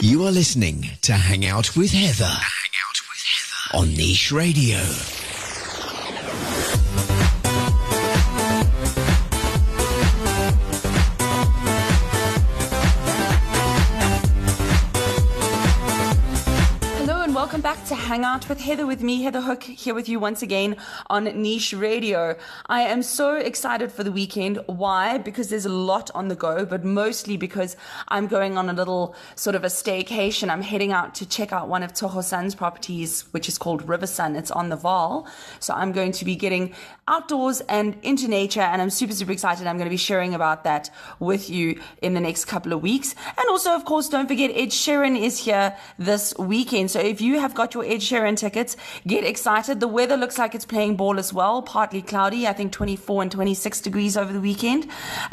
You are listening to Hang Out with Heather. Hang Out with Heather on Niche Radio. Welcome back to Hang Out with Heather with me, Heather Hook, here with you once again on Niche Radio. I am so excited for the weekend. Why? Because there's a lot on the go, but mostly because I'm going on a little sort of a staycation. I'm heading out to check out one of Toho Sun's properties, which is called River Sun. It's on the Vaal. So I'm going to be getting outdoors and into nature, and I'm super, super excited. I'm going to be sharing about that with you in the next couple of weeks. And also, of course, don't forget Ed Sheeran is here this weekend. So if you have got your Ed Sheeran tickets, get excited. The weather looks like it's playing ball as well, partly cloudy, I think 24 and 26 degrees over the weekend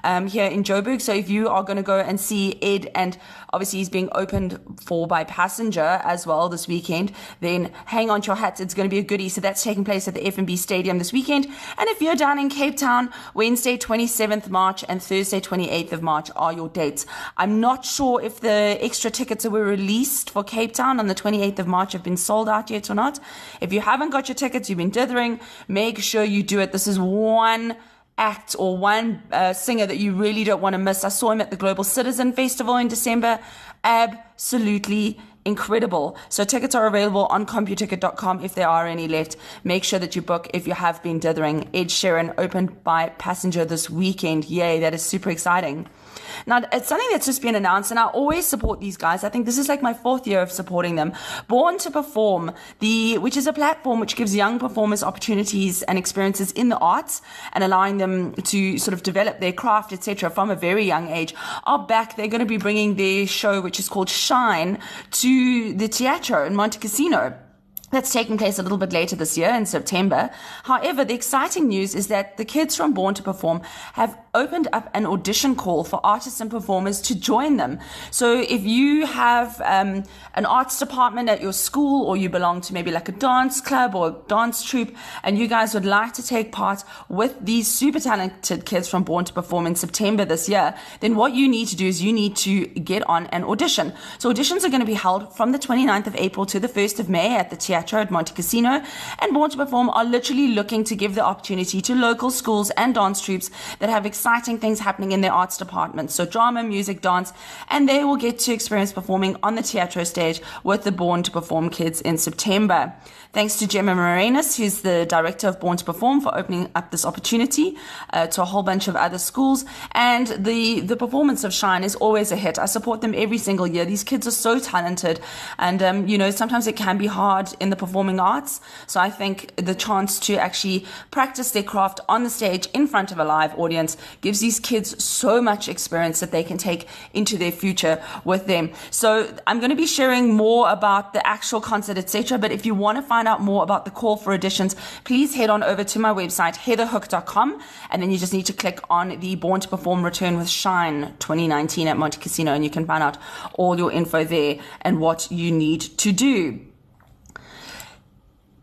here in Joburg. So if you are going to go and see Ed, and obviously he's being opened for by Passenger as well this weekend, then hang on to your hats, it's going to be a goodie. So that's taking place at the FNB Stadium this weekend. And if you're down in Cape Town, Wednesday 27th March and Thursday 28th of March are your dates. I'm not sure if the extra tickets that were released for Cape Town on the 28th of March have been sold out yet or not. If you haven't got your tickets, you've been dithering, make sure you do it. This is one act or one singer that you really don't want to miss. I saw him at the Global Citizen Festival in December. Absolutely incredible. So tickets are available on computicket.com if there are any left. Make sure that you book if you have been dithering. Ed Sheeran opened by Passenger this weekend. Yay, that is super exciting. Now, it's something that's just been announced, and I always support these guys. I think this is like my fourth year of supporting them. Born to Perform, which is a platform which gives young performers opportunities and experiences in the arts and allowing them to sort of develop their craft, etc., from a very young age, are back. They're going to be bringing their show, which is called Shine, to the Teatro in Monte Casino. That's taking place a little bit later this year in September. However, the exciting news is that the kids from Born to Perform have opened up an audition call for artists and performers to join them. So if you have an arts department at your school, or you belong to maybe like a dance club or a dance troupe, and you guys would like to take part with these super talented kids from Born to Perform in September this year, then what you need to do is you need to get on an audition. So auditions are going to be held from the 29th of April to the 1st of May at the Teatro at Monte Casino, and Born to Perform are literally looking to give the opportunity to local schools and dance troupes that have exciting things happening in their arts departments, so drama, music, dance, and they will get to experience performing on the Teatro stage with the Born to Perform kids in September. Thanks to Gemma Marinus, who's the director of Born to Perform, for opening up this opportunity to a whole bunch of other schools. And the performance of Shine is always a hit. I support them every single year. These kids are so talented, and sometimes it can be hard in the performing arts. So I think the chance to actually practice their craft on the stage in front of a live audience gives these kids so much experience that they can take into their future with them. So I'm going to be sharing more about the actual concert, etc., but if you want to find out more about the call for auditions, please head on over to my website, heatherhook.com, and then you just need to click on the Born to Perform Return with Shine 2019 at Monte Casino, and you can find out all your info there and what you need to do.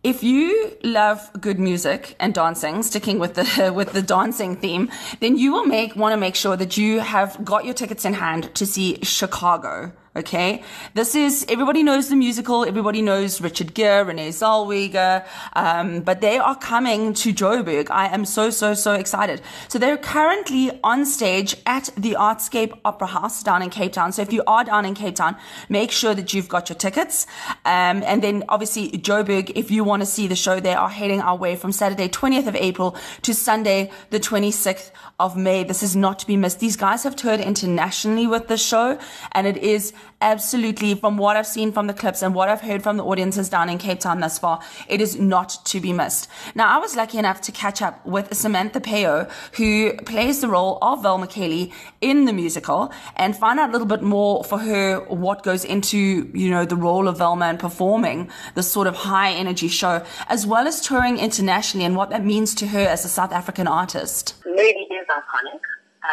If you love good music and dancing, sticking with the dancing theme, then you will want to make sure that you have got your tickets in hand to see Chicago. Okay, everybody knows the musical, everybody knows Richard Gere, Renee Zellweger, but they are coming to Joburg. I am so, so, so excited. So they're currently on stage at the Artscape Opera House down in Cape Town. So if you are down in Cape Town, make sure that you've got your tickets. And then obviously Joburg, if you want to see the show, they are heading our way from Saturday 20th of April to Sunday the 26th of May. This is not to be missed. These guys have toured internationally with this show, and it is absolutely, from what I've seen from the clips and what I've heard from the audiences down in Cape Town thus far, it is not to be missed. Now, I was lucky enough to catch up with Samantha Peo, who plays the role of Velma Kelly in the musical, and find out a little bit more for her what goes into, the role of Velma and performing this sort of high energy show, as well as touring internationally and what that means to her as a South African artist. The movie is iconic,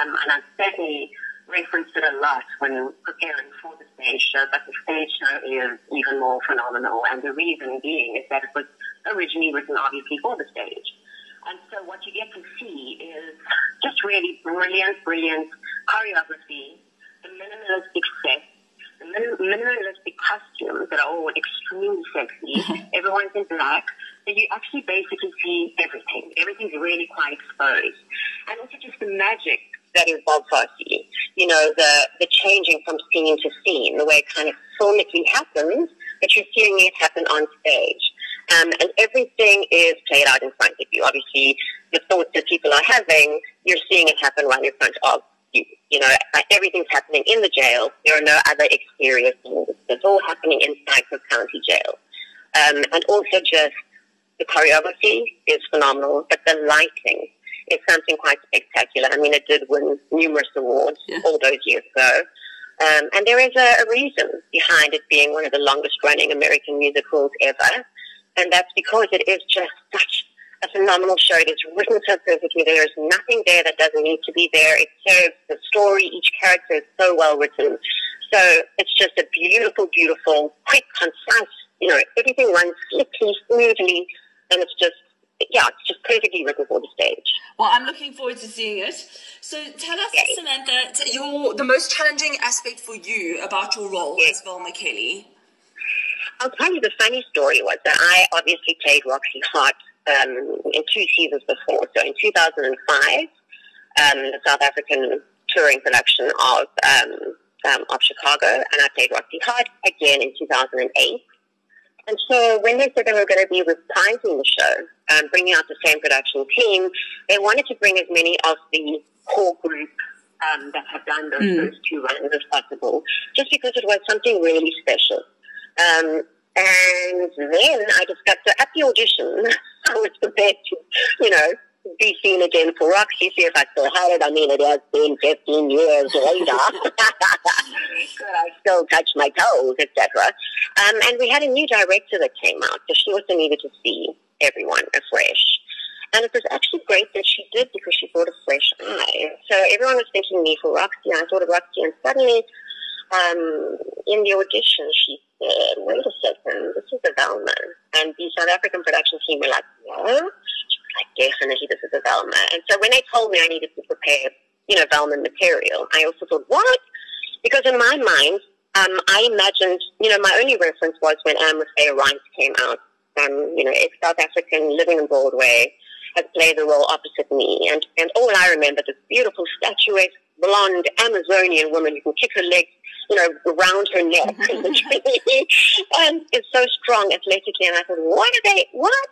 and I certainly referenced it a lot when preparing for the stage show, but the stage show is even more phenomenal, and the reason being is that it was originally written obviously for the stage. And so what you get to see is just really brilliant choreography, the minimalistic sets, the minimalistic costumes that are all extremely sexy. Everyone's in black. So you actually basically see everything. Everything's really quite exposed. And also just the magic that is Bob Fosse. You know, the changing from scene to scene, the way it kind of filmically happens, but you're seeing it happen on stage. And everything is played out in front of you. Obviously, the thoughts that people are having, you're seeing it happen right in front of you. You know, everything's happening in the jail. There are no other exterior scenes. It's all happening inside the county jail. And also just the choreography is phenomenal, but the lighting is something quite spectacular. I mean, it did win numerous awards all those years ago. And there is a reason behind it being one of the longest-running American musicals ever. And that's because it is just such a phenomenal show. It is written so perfectly. There is nothing there that doesn't need to be there. It serves the story. Each character is so well written. So it's just a beautiful, beautiful, quick, concise, you know, everything runs slickly, smoothly, and it's just, yeah, it's just perfectly written for the stage. Well, I'm looking forward to seeing it. So tell us, Samantha, the most challenging aspect for you about your role as Velma Kelly. I'll tell you, the funny story was that I obviously played Roxy Hart in two seasons before. So in 2005, the South African touring production of Chicago, and I played Roxy Hart again in 2008. And so when they said they were going to be reprising the show, bringing out the same production team, they wanted to bring as many of the core group that had done those first two runs as possible, just because it was something really special. And then I discovered, so at the audition, I was prepared to, you know, be seen again for Roxy, see if I still had it. I mean, it has been 15 years later. Could I still touch my toes, etc.? And we had a new director that came out, so she also needed to see everyone afresh. And it was actually great that she did, because she brought a fresh eye. So everyone was thinking me for Roxy. I thought of Roxy, and suddenly, in the audition, she said, "Wait a second, this is a Velma." And the South African production team were like, "No?" She was like, "Definitely, this is a Velma." And so when they told me I needed to prepare, you know, Velma material, I also thought, what? Because in my mind, I imagined, you know, my only reference was when Anne Rae Rice came out, you know, ex-South African living in Broadway, had played the role opposite me. And all I remember, this beautiful, statuesque, blonde, Amazonian woman who can kick her legs, you know, around her neck, and it's so strong athletically. And I thought, what?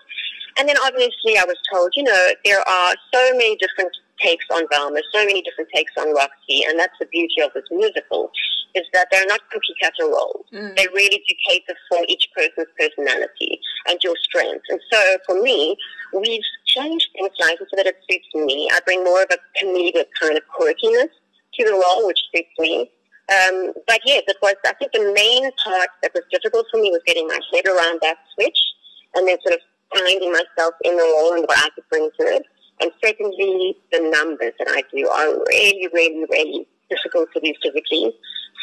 And then obviously I was told, you know, there are so many different takes on Velma, so many different takes on Roxy, and that's the beauty of this musical, is that they're not cookie cutter roles. They really do cater for each person's personality and your strengths. And so for me, we've changed things slightly so that it suits me. I bring more of a comedic kind of quirkiness to the role, which suits me. But yes, it was, I think the main part that was difficult for me was getting my head around that switch and then sort of finding myself in the role and what I could bring to it. And secondly, the numbers that I do are really, really, really difficult to do physically,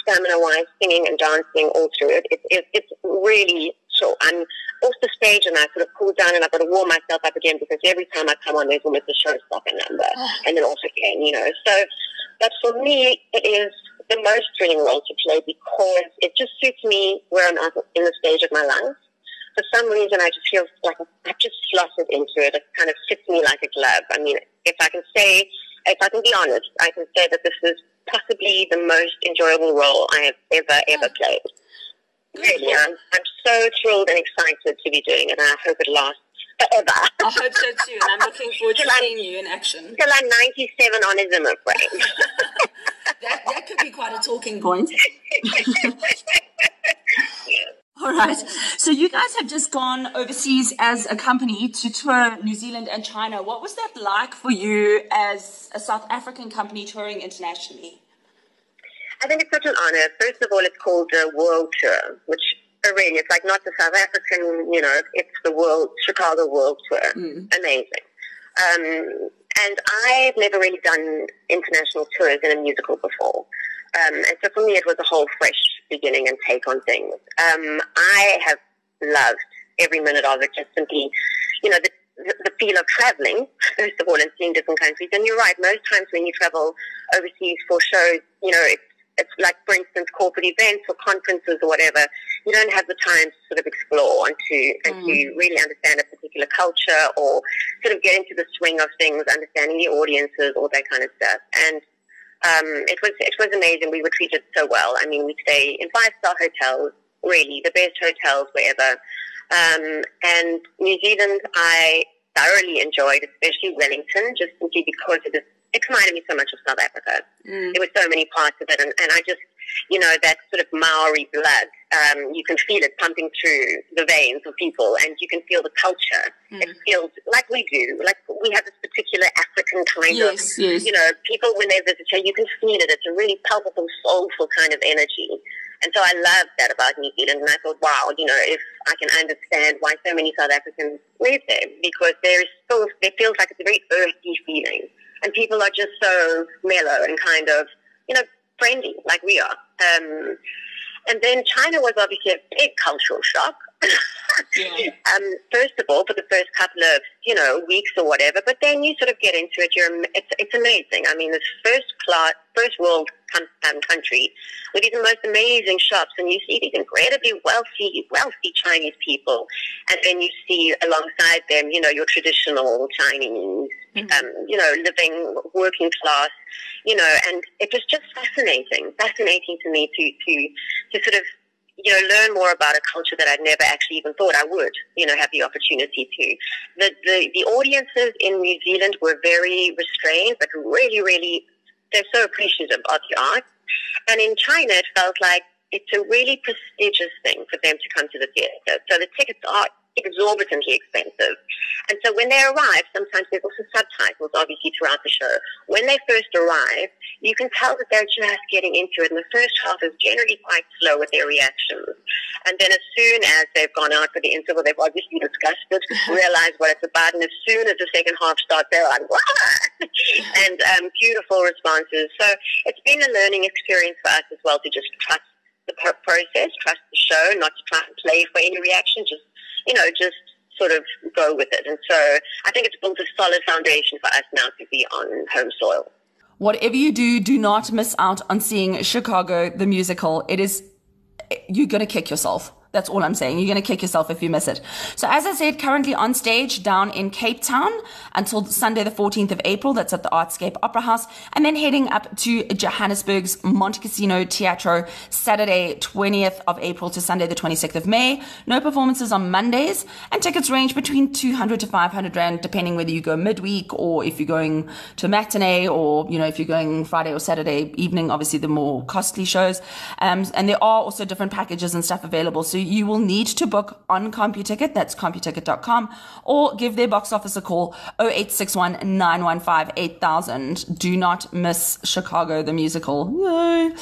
stamina-wise, singing and dancing all through it. It's really short. I'm off the stage and I sort of cool down and I've got to warm myself up again, because every time I come on, there's almost a showstopper number and then off again, you know. So, but for me, it is the most thrilling role to play, because it just suits me where I'm at in the stage of my life. For some reason, I just feel like I've just slotted into it. It kind of fits me like a glove. I mean, if I can be honest, I can say that this is possibly the most enjoyable role I have ever played. Really, I'm so thrilled and excited to be doing it, and I hope it lasts forever. I hope so too, and I'm looking forward to seeing you in action. Till I'm 97 on a Zimmer frame. That could be quite a talking point. All right. So you guys have just gone overseas as a company to tour New Zealand and China. What was that like for you as a South African company touring internationally? I think it's such an honor. First of all, it's called the World Tour, which really, it's like not the South African, you know, it's the world, Chicago World Tour. Amazing. And I've never really done international tours in a musical before. And so for me, it was a whole fresh beginning and take on things. I have loved every minute of it, just simply, you know, the feel of traveling, first of all, and seeing different countries. And you're right, most times when you travel overseas for shows, you know, it's it's like, for instance, corporate events or conferences or whatever, you don't have the time to sort of explore and to really understand a particular culture or sort of get into the swing of things, understanding the audiences, all that kind of stuff. And it was amazing. We were treated so well. I mean, we stay in 5-star hotels, really, the best hotels wherever. And New Zealand, I thoroughly enjoyed, especially Wellington, just simply because of this. It reminded me so much of South Africa. There were so many parts of it, and I just, you know, that sort of Maori blood, you can feel it pumping through the veins of people, and you can feel the culture. It feels like we do, like we have this particular African kind of, you know, people when they visit you, you can feel it. It's a really palpable, soulful kind of energy. And so I loved that about New Zealand, and I thought, wow, you know, if I can understand why so many South Africans live there, because there is still, it feels like it's a very earthy feeling. And people are just so mellow and kind of, you know, friendly, like we are. And then China was obviously a big cultural shock. First of all, for the first couple of, you know, weeks or whatever. But then you sort of get into it. It's amazing. I mean, this first world country with these most amazing shops, and you see these incredibly wealthy Chinese people, and then you see alongside them, you know, your traditional Chinese, you know, living working class, you know, and it was just fascinating to me to sort of, you know, learn more about a culture that I'd never actually even thought I would, you know, have the opportunity to. The audiences in New Zealand were very restrained, but really, really, they're so appreciative of the art. And in China, it felt like it's a really prestigious thing for them to come to the theatre. So the tickets are exorbitantly expensive. And so when they arrive, sometimes there's also subtitles, obviously, throughout the show. When they first arrive, you can tell that they're just getting into it, and the first half is generally quite slow with their reactions. And then as soon as they've gone out for the interval, they've obviously discussed it, realized what it's about, and as soon as the second half starts, they're like, what? And beautiful responses. So it's been a learning experience for us as well to just trust the process, trust the show, not to try and play for any reaction, just, you know, just sort of go with it. And so I think it's built a solid foundation for us now to be on home soil. Whatever you do, do not miss out on seeing Chicago the musical. It is, you're going to kick yourself. That's all I'm saying. You're going to kick yourself if you miss it. So as I said, currently on stage down in Cape Town until Sunday the 14th of April. That's at the Artscape Opera House. And then heading up to Johannesburg's Monte Casino Teatro Saturday 20th of April to Sunday the 26th of May. No performances on Mondays. And tickets range between 200 to 500 Rand, depending whether you go midweek or if you're going to matinee or, you know, if you're going Friday or Saturday evening, obviously the more costly shows. And there are also different packages and stuff available. So you will need to book on CompuTicket, that's computicket.com, or give their box office a call, 0861 915 8000. Do not miss Chicago the musical. Yay.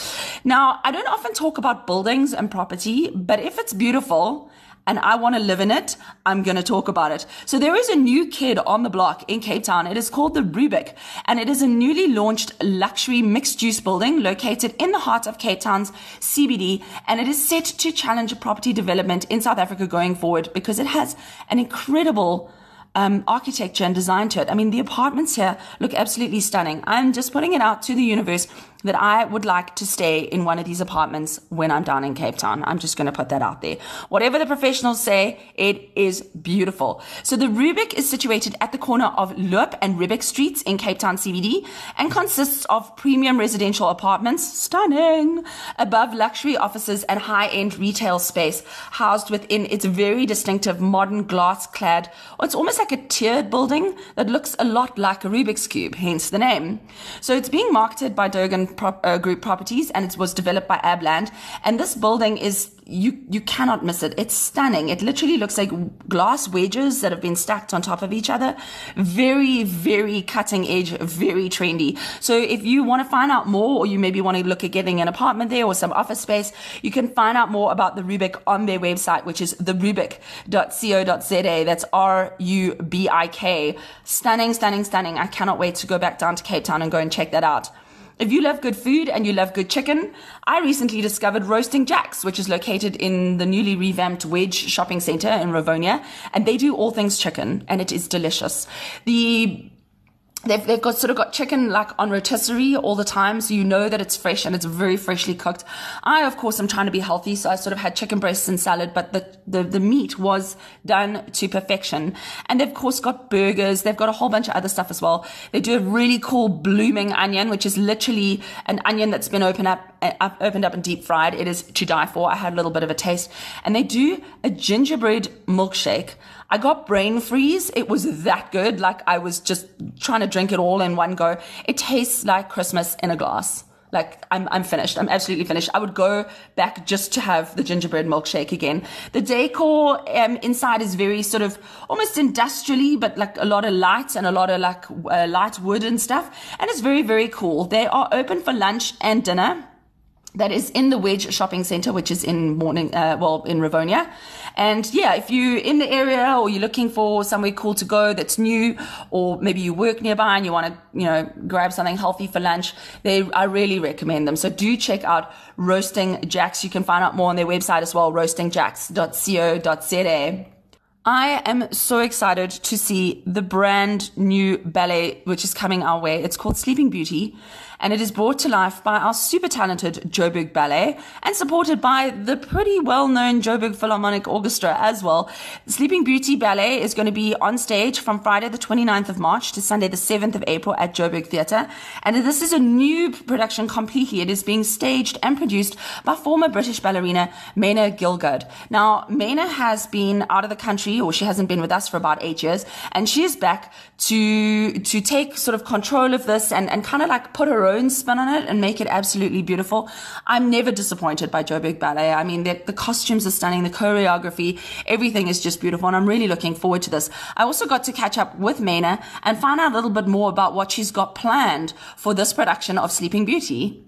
Now, I don't often talk about buildings and property, but if it's beautiful and I want to live in it, I'm going to talk about it. So there is a new kid on the block in Cape Town. It is called the Rubik, and it is a newly launched luxury mixed-use building located in the heart of Cape Town's CBD, and it is set to challenge property development in South Africa going forward because it has an incredible architecture and design to it. I mean, the apartments here look absolutely stunning. I'm just putting it out to the universe that I would like to stay in one of these apartments when I'm down in Cape Town. I'm just going to put that out there. Whatever the professionals say, it is beautiful. So the Rubik is situated at the corner of Loop and Rubik Streets in Cape Town CBD and consists of premium residential apartments, stunning, above luxury offices and high-end retail space housed within its very distinctive modern glass-clad, it's almost like a tiered building that looks a lot like a Rubik's Cube, hence the name. So it's being marketed by Dogen Group Properties, and it was developed by Abland. And this building is, you cannot miss it. It's stunning. It literally looks like glass wedges that have been stacked on top of each other. Very, very cutting edge, very trendy. So if you want to find out more, or you maybe want to look at getting an apartment there or some office space, you can find out more about the Rubik on their website, which is therubik.co.za. That's RUBIK. Stunning, stunning, stunning. I cannot wait to go back down to Cape Town and go and check that out. If you love good food and you love good chicken, I recently discovered Roasting Jack's, which is located in the newly revamped Wedge Shopping Centre in Rivonia, and they do all things chicken, and it is delicious. The They've got sort of got chicken like on rotisserie all the time, so you know that it's fresh and it's very freshly cooked. I, of course, I'm trying to be healthy, so I sort of had chicken breasts and salad, but the meat was done to perfection. And they've, of course, got burgers. They've got a whole bunch of other stuff as well. They do a really cool blooming onion, which is literally an onion that's been opened up and deep fried. It is to die for. I had a little bit of a taste. And they do a gingerbread milkshake. I got brain freeze. It was that good. Like, I was just trying to drink it all in one go. It tastes like Christmas in a glass. Like, I'm finished. I'm absolutely finished. I would go back just to have the gingerbread milkshake again. The decor inside is very sort of almost industrially, but like a lot of lights and a lot of like light wood and stuff. And it's very, very cool. They are open for lunch and dinner. That is in the Wedge Shopping Centre, which is in Rivonia. And yeah, if you're in the area or you're looking for somewhere cool to go that's new, or maybe you work nearby and you want to, grab something healthy for lunch, I really recommend them. So do check out Roasting Jack's. You can find out more on their website as well, roastingjacks.co.za. I am so excited to see the brand new ballet, which is coming our way. It's called Sleeping Beauty, and it is brought to life by our super talented Joburg Ballet and supported by the pretty well-known Joburg Philharmonic Orchestra as well. Sleeping Beauty Ballet is going to be on stage from Friday the 29th of March to Sunday the 7th of April at Joburg Theatre. And this is a new production completely. It is being staged and produced by former British ballerina Maina Gielgud. Now, Maina has been out of the country, or she hasn't been with us for about 8 years, and she is back to take sort of control of this and kind of like put her own spin on it and make it absolutely beautiful. I'm never disappointed by Joburg Ballet. I mean, the costumes are stunning, the choreography, everything is just beautiful, and I'm really looking forward to this. I also got to catch up with Maina and find out a little bit more about what she's got planned for this production of Sleeping Beauty.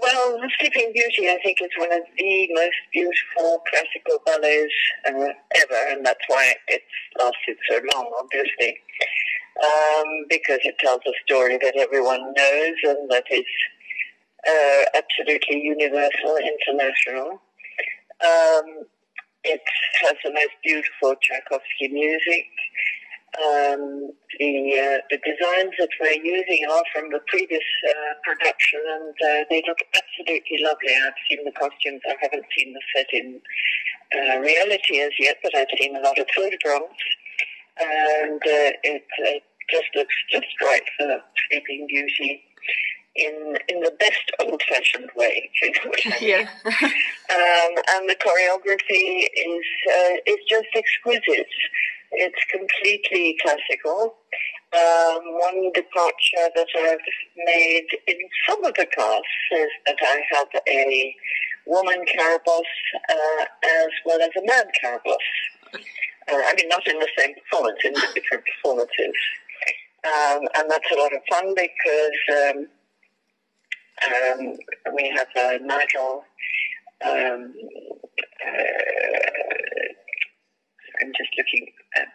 Well, the Sleeping Beauty, I think, is one of the most beautiful classical ballets ever, and that's why it's lasted so long, obviously, because it tells a story that everyone knows and that is absolutely universal, international. It has the most beautiful Tchaikovsky music. The designs that we're using are from the previous production, and they look absolutely lovely. I've seen the costumes. I haven't seen the set in reality as yet, but I've seen a lot of photographs, and it just looks just right for Sleeping Beauty in the best old-fashioned way. You know what I mean? Yeah. And the choreography is just exquisite. It's completely classical. One departure that I've made in some of the casts is that I have a woman Carabosse as well as a man Carabosse. I mean, not in the same performance, in the different performances. And that's a lot of fun because we have Nigel... I'm just looking at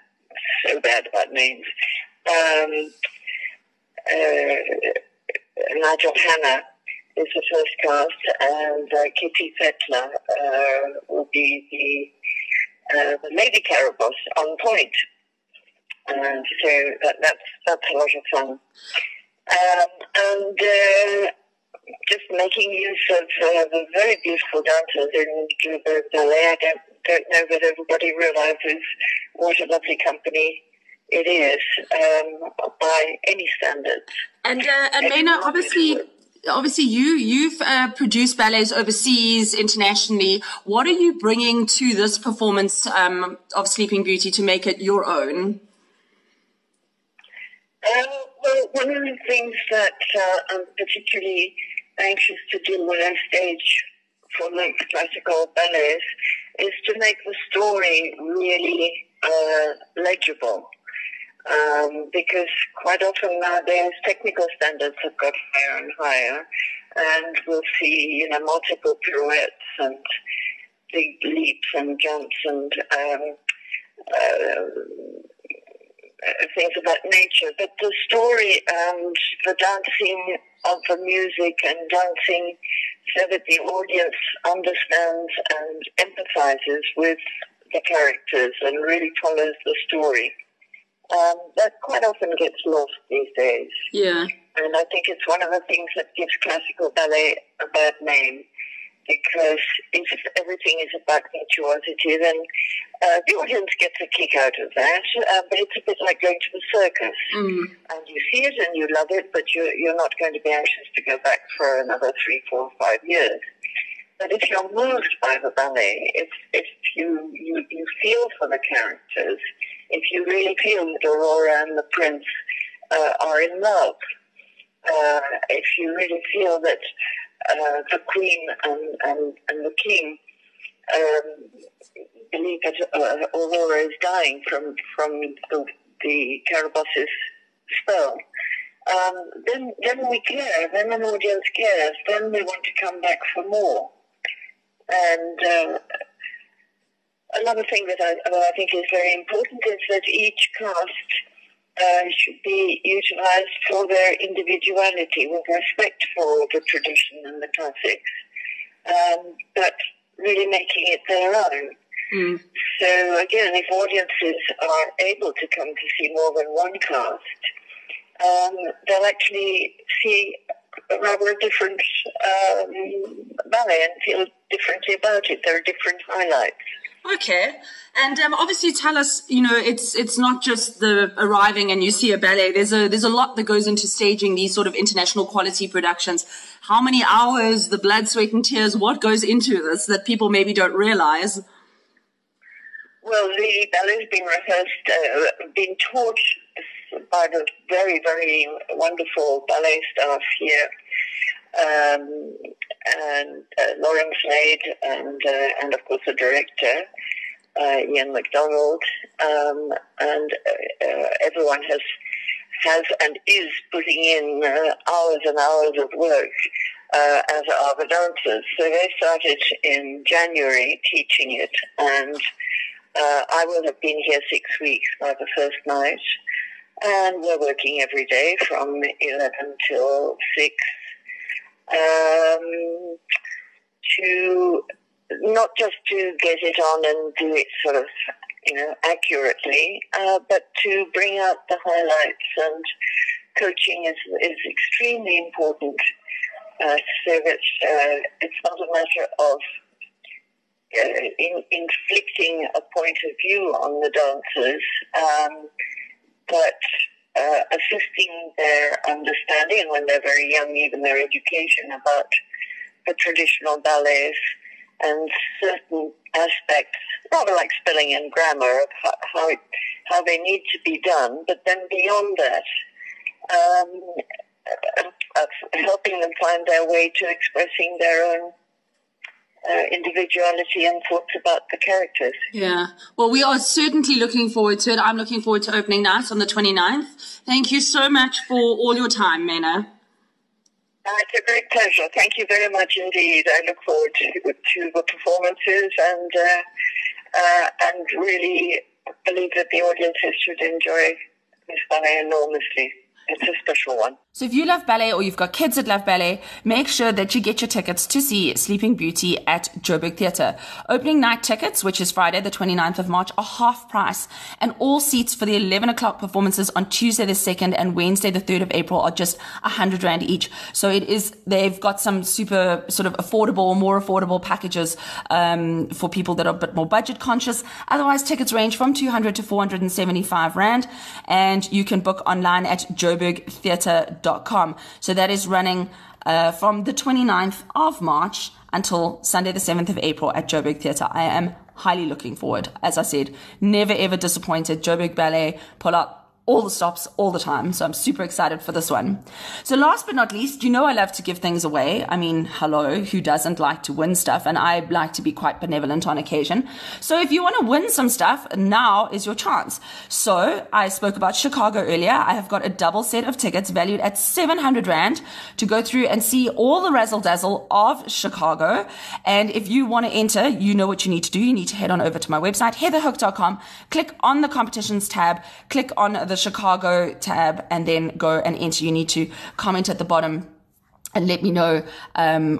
so bad about names. Nigel Hannah is the first cast, and Kitty Fettler will be the Lady Carabosse on point. And so that's a lot of fun. And just making use of the very beautiful dancers in Joburg Ballet. I don't know that everybody realises what a lovely company it is by any standards. And Maina, obviously you've produced ballets overseas, internationally. What are you bringing to this performance of Sleeping Beauty to make it your own? Well, one of the things that I'm particularly anxious to do when I stage for like classical ballets is to make the story really legible, because quite often nowadays technical standards have got higher and higher, and we'll see multiple pirouettes and big leaps and jumps and things of that nature. But the story and the dancing of the music and dancing so that the audience understands and empathizes with the characters and really follows the story That quite often gets lost these days. Yeah. And I think it's one of the things that gives classical ballet a bad name, because if everything is about virtuosity, then the audience gets a kick out of that. But it's a bit like going to the circus. Mm. And you see it and you love it, but you're not going to be anxious to go back for another 3, 4, 5 years. But if you're moved by the ballet, if you feel for the characters, if you really feel that Aurora and the prince are in love, if you really feel that the queen and the king believe that Aurora is dying from the Carabosse's spell, then we care. Then an audience cares. Then they want to come back for more. And another thing that I think is very important is that each cast should be utilized for their individuality with respect for the tradition and the classics, but really making it their own. Mm. So again, if audiences are able to come to see more than one cast, they'll actually see a rather different ballet and feel differently about it. There are different highlights. Okay, and obviously tell us, you know, it's not just the arriving and you see a ballet. There's a lot that goes into staging these sort of international quality productions. How many hours, the blood, sweat and tears, what goes into this that people maybe don't realize? Well, the ballet's been rehearsed, been taught by the very, very wonderful ballet staff here. And Lauren Slade and of course the director, Ian McDonald, and everyone has and is putting in hours and hours of work, as are the dancers. So they started in January teaching it, and I will have been here 6 weeks by the first night, and we're working every day from 11 till 6. To not just to get it on and do it sort of, you know, accurately, but to bring out the highlights, and coaching is extremely important, so that it's not a matter of inflicting a point of view on the dancers, but assisting their understanding, and when they're very young, even their education about the traditional ballets and certain aspects, rather like spelling and grammar, of how they need to be done. But then beyond that, of helping them find their way to expressing their own individuality and thoughts about the characters. Yeah. Well, we are certainly looking forward to it. I'm looking forward to opening night on the 29th. Thank you so much for all your time, Maina. It's a great pleasure. Thank you very much indeed. I look forward to the performances, and really believe that the audiences should enjoy this ballet enormously. It's a special one. So if you love ballet or you've got kids that love ballet, make sure that you get your tickets to see Sleeping Beauty at Joburg Theatre. Opening night tickets, which is Friday the 29th of March, are half price. And all seats for the 11 o'clock performances on Tuesday the 2nd and Wednesday the 3rd of April are just R100 each. So it is, they've got some super sort of affordable, more affordable packages for people that are a bit more budget conscious. Otherwise, tickets range from 200 to 475 Rand. And you can book online at joburgtheatre.com. So that is running from the 29th of March until Sunday the 7th of April at Joburg Theatre. I am highly looking forward. As I said, never ever disappointed. Joburg Ballet pull out all the stops all the time. So I'm super excited for this one. So last but not least, you know I love to give things away. I mean, hello, who doesn't like to win stuff? And I like to be quite benevolent on occasion. So if you want to win some stuff, now is your chance. So I spoke about Chicago earlier. I have got a double set of tickets valued at 700 Rand to go through and see all the razzle dazzle of Chicago. And if you want to enter, you know what you need to do. You need to head on over to my website, heatherhook.com, click on the competitions tab, click on the Chicago tab, and then go and enter. You need to comment at the bottom and let me know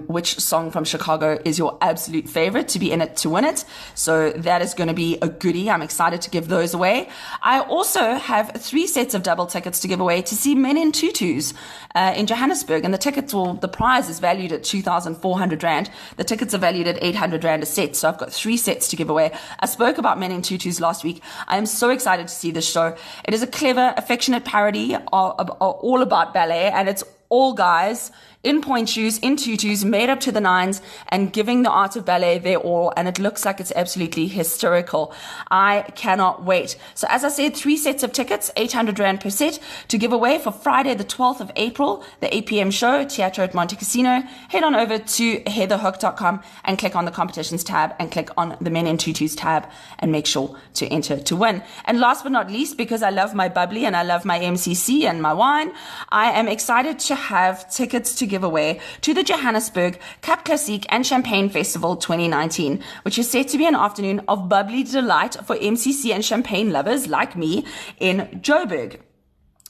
which song from Chicago is your absolute favorite to be in it to win it. So that is going to be a goodie. I'm excited to give those away. I also have 3 sets of double tickets to give away to see Men in Tutus in Johannesburg. And the prize is valued at 2,400 Rand. The tickets are valued at 800 Rand a set. So I've got 3 sets to give away. I spoke about Men in Tutus last week. I am so excited to see this show. It is a clever, affectionate parody of all about ballet, and it's all guys in point shoes, in tutus, made up to the nines, and giving the art of ballet their all, and it looks like it's absolutely hysterical. I cannot wait. So as I said, 3 sets of tickets, 800 Rand per set, to give away for Friday the 12th of April, the 8 p.m. show, Teatro at Monte Casino. Head on over to heatherhook.com and click on the competitions tab and click on the Men in Tutus tab and make sure to enter to win. And last but not least, because I love my bubbly and I love my MCC and my wine, I am excited to have tickets to give away to the Johannesburg Cap Classique and Champagne Festival 2019, which is set to be an afternoon of bubbly delight for MCC and champagne lovers like me in Joburg.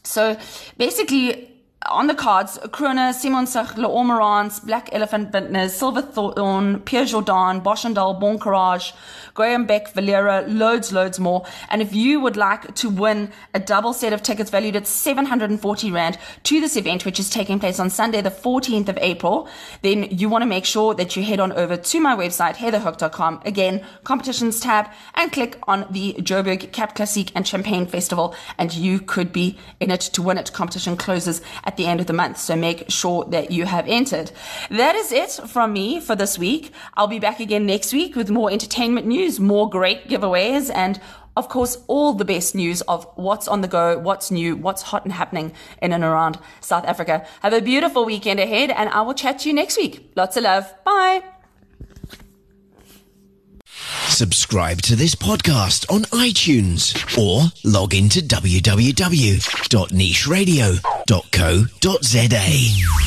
So basically, on the cards, Krona, Simonsach, Le Ormerans, Black Elephant Vintners, Silverthorn, Pierre Jordan, Boschendal, Bon Courage, Graham Beck, Valera, loads more. And if you would like to win a double set of tickets valued at 740 Rand to this event, which is taking place on Sunday, the 14th of April, then you want to make sure that you head on over to my website, heatherhook.com. Again, competitions tab, and click on the Joburg Cap Classique and Champagne Festival, and you could be in it to win it. Competition closes at the end of the month, so make sure that you have entered. That is it from me for this week. I'll be back again next week with more entertainment news, more great giveaways, and of course, all the best news of what's on the go, what's new, what's hot and happening in and around South Africa. Have a beautiful weekend ahead, and I will chat to you next week. Lots of love. Bye. Subscribe to this podcast on iTunes or log into www.nicheradio.co.za.